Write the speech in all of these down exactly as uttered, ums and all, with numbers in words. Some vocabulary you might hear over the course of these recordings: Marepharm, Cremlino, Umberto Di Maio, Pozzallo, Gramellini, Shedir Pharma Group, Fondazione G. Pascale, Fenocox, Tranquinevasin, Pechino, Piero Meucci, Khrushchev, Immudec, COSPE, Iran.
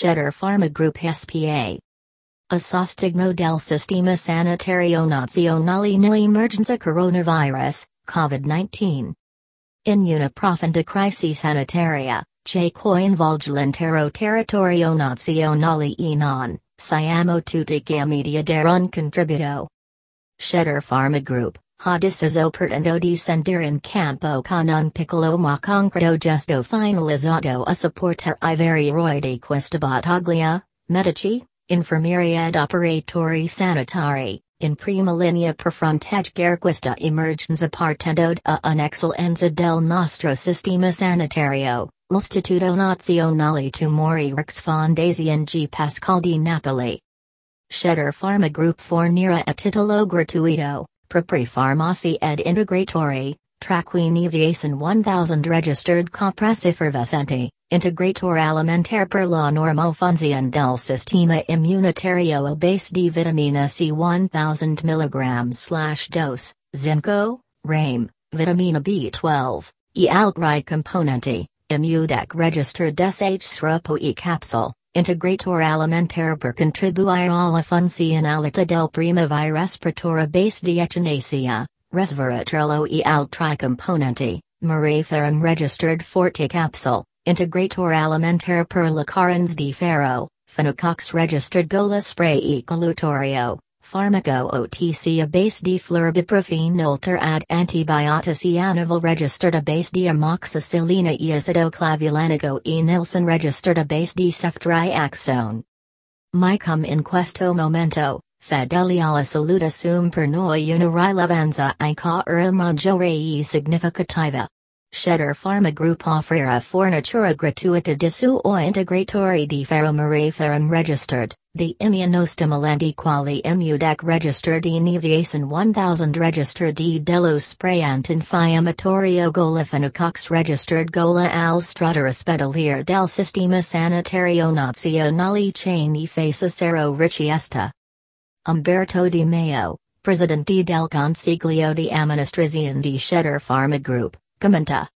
Shedir Pharma Group S P A. A sostegno del sistema sanitario nazionale nell'emergenza coronavirus, covid diciannove. In una profonda crisi sanitaria, che coinvolge l'intero territorio nazionale e non, siamo tutti chiamati a dare un contributo. Shedir Pharma Group ha deciso pertanto di scendere in campo con un piccolo ma concreto gesto finalizzato a supportare i vari ruoli di questa battaglia, medici, infermieri ed operatori sanitari, in prima linea per fronteggiare questa emergenza partendo da un'eccellenza del nostro sistema sanitario, l'Istituto Nazionale Tumori Rex Fondazione G. Pascale di Napoli. Shedir Pharma Group fornirà a titolo gratuito, propri farmaci ed integratori, Tranquinevasin one thousand registered compras effervescenti, integratore alimentare per la normofunzione del sistema immunitario a base di vitamina C one thousand milligram dose, zinco, rame, vitamina B twelve, e altri componenti, Immudec registered sh sirop e capsule. Integratore alimentare per contribuire alla funzione alta del primavera respiratore base di echinacea, resveratrolo e altri componenti, Marepharm registered forte capsule, integratore alimentare per la carenza di ferro, Fenocox registered gola spray e colutorio, farmaco O T C a base di florbiprofen ad antibiotici annual registered a base di amoxicillina e acido clavulanico e Nelson registered a base di ceftriaxone. Micum in questo momento, fedeli alla salute assume per noi una rilevanza ancora maggiore e significativa. Shedir Pharma Group offrirà fornitura gratuita di suo integratori di ferro Marepharm registered, di immunostimulanti quali Immudec registered e Nevasin one thousand registered e dello spray antinfiammatorio gola Fenocox registered gola al struttura ospedalier del sistema sanitario nazionale che ne facessero richiesta. Umberto Di Maio, presidente del Consiglio di Amministrazione di Shedir Pharma Group, commenta.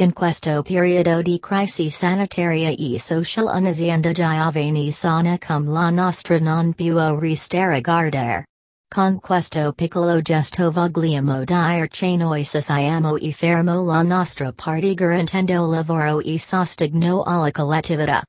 In questo periodo di crisi sanitaria e social un'azienda giovane sana come la nostra non può restare a guardare. Con questo piccolo gesto vogliamo dire che noi siamo e faremo la nostra parte garantendo lavoro e sostegno alla collettività.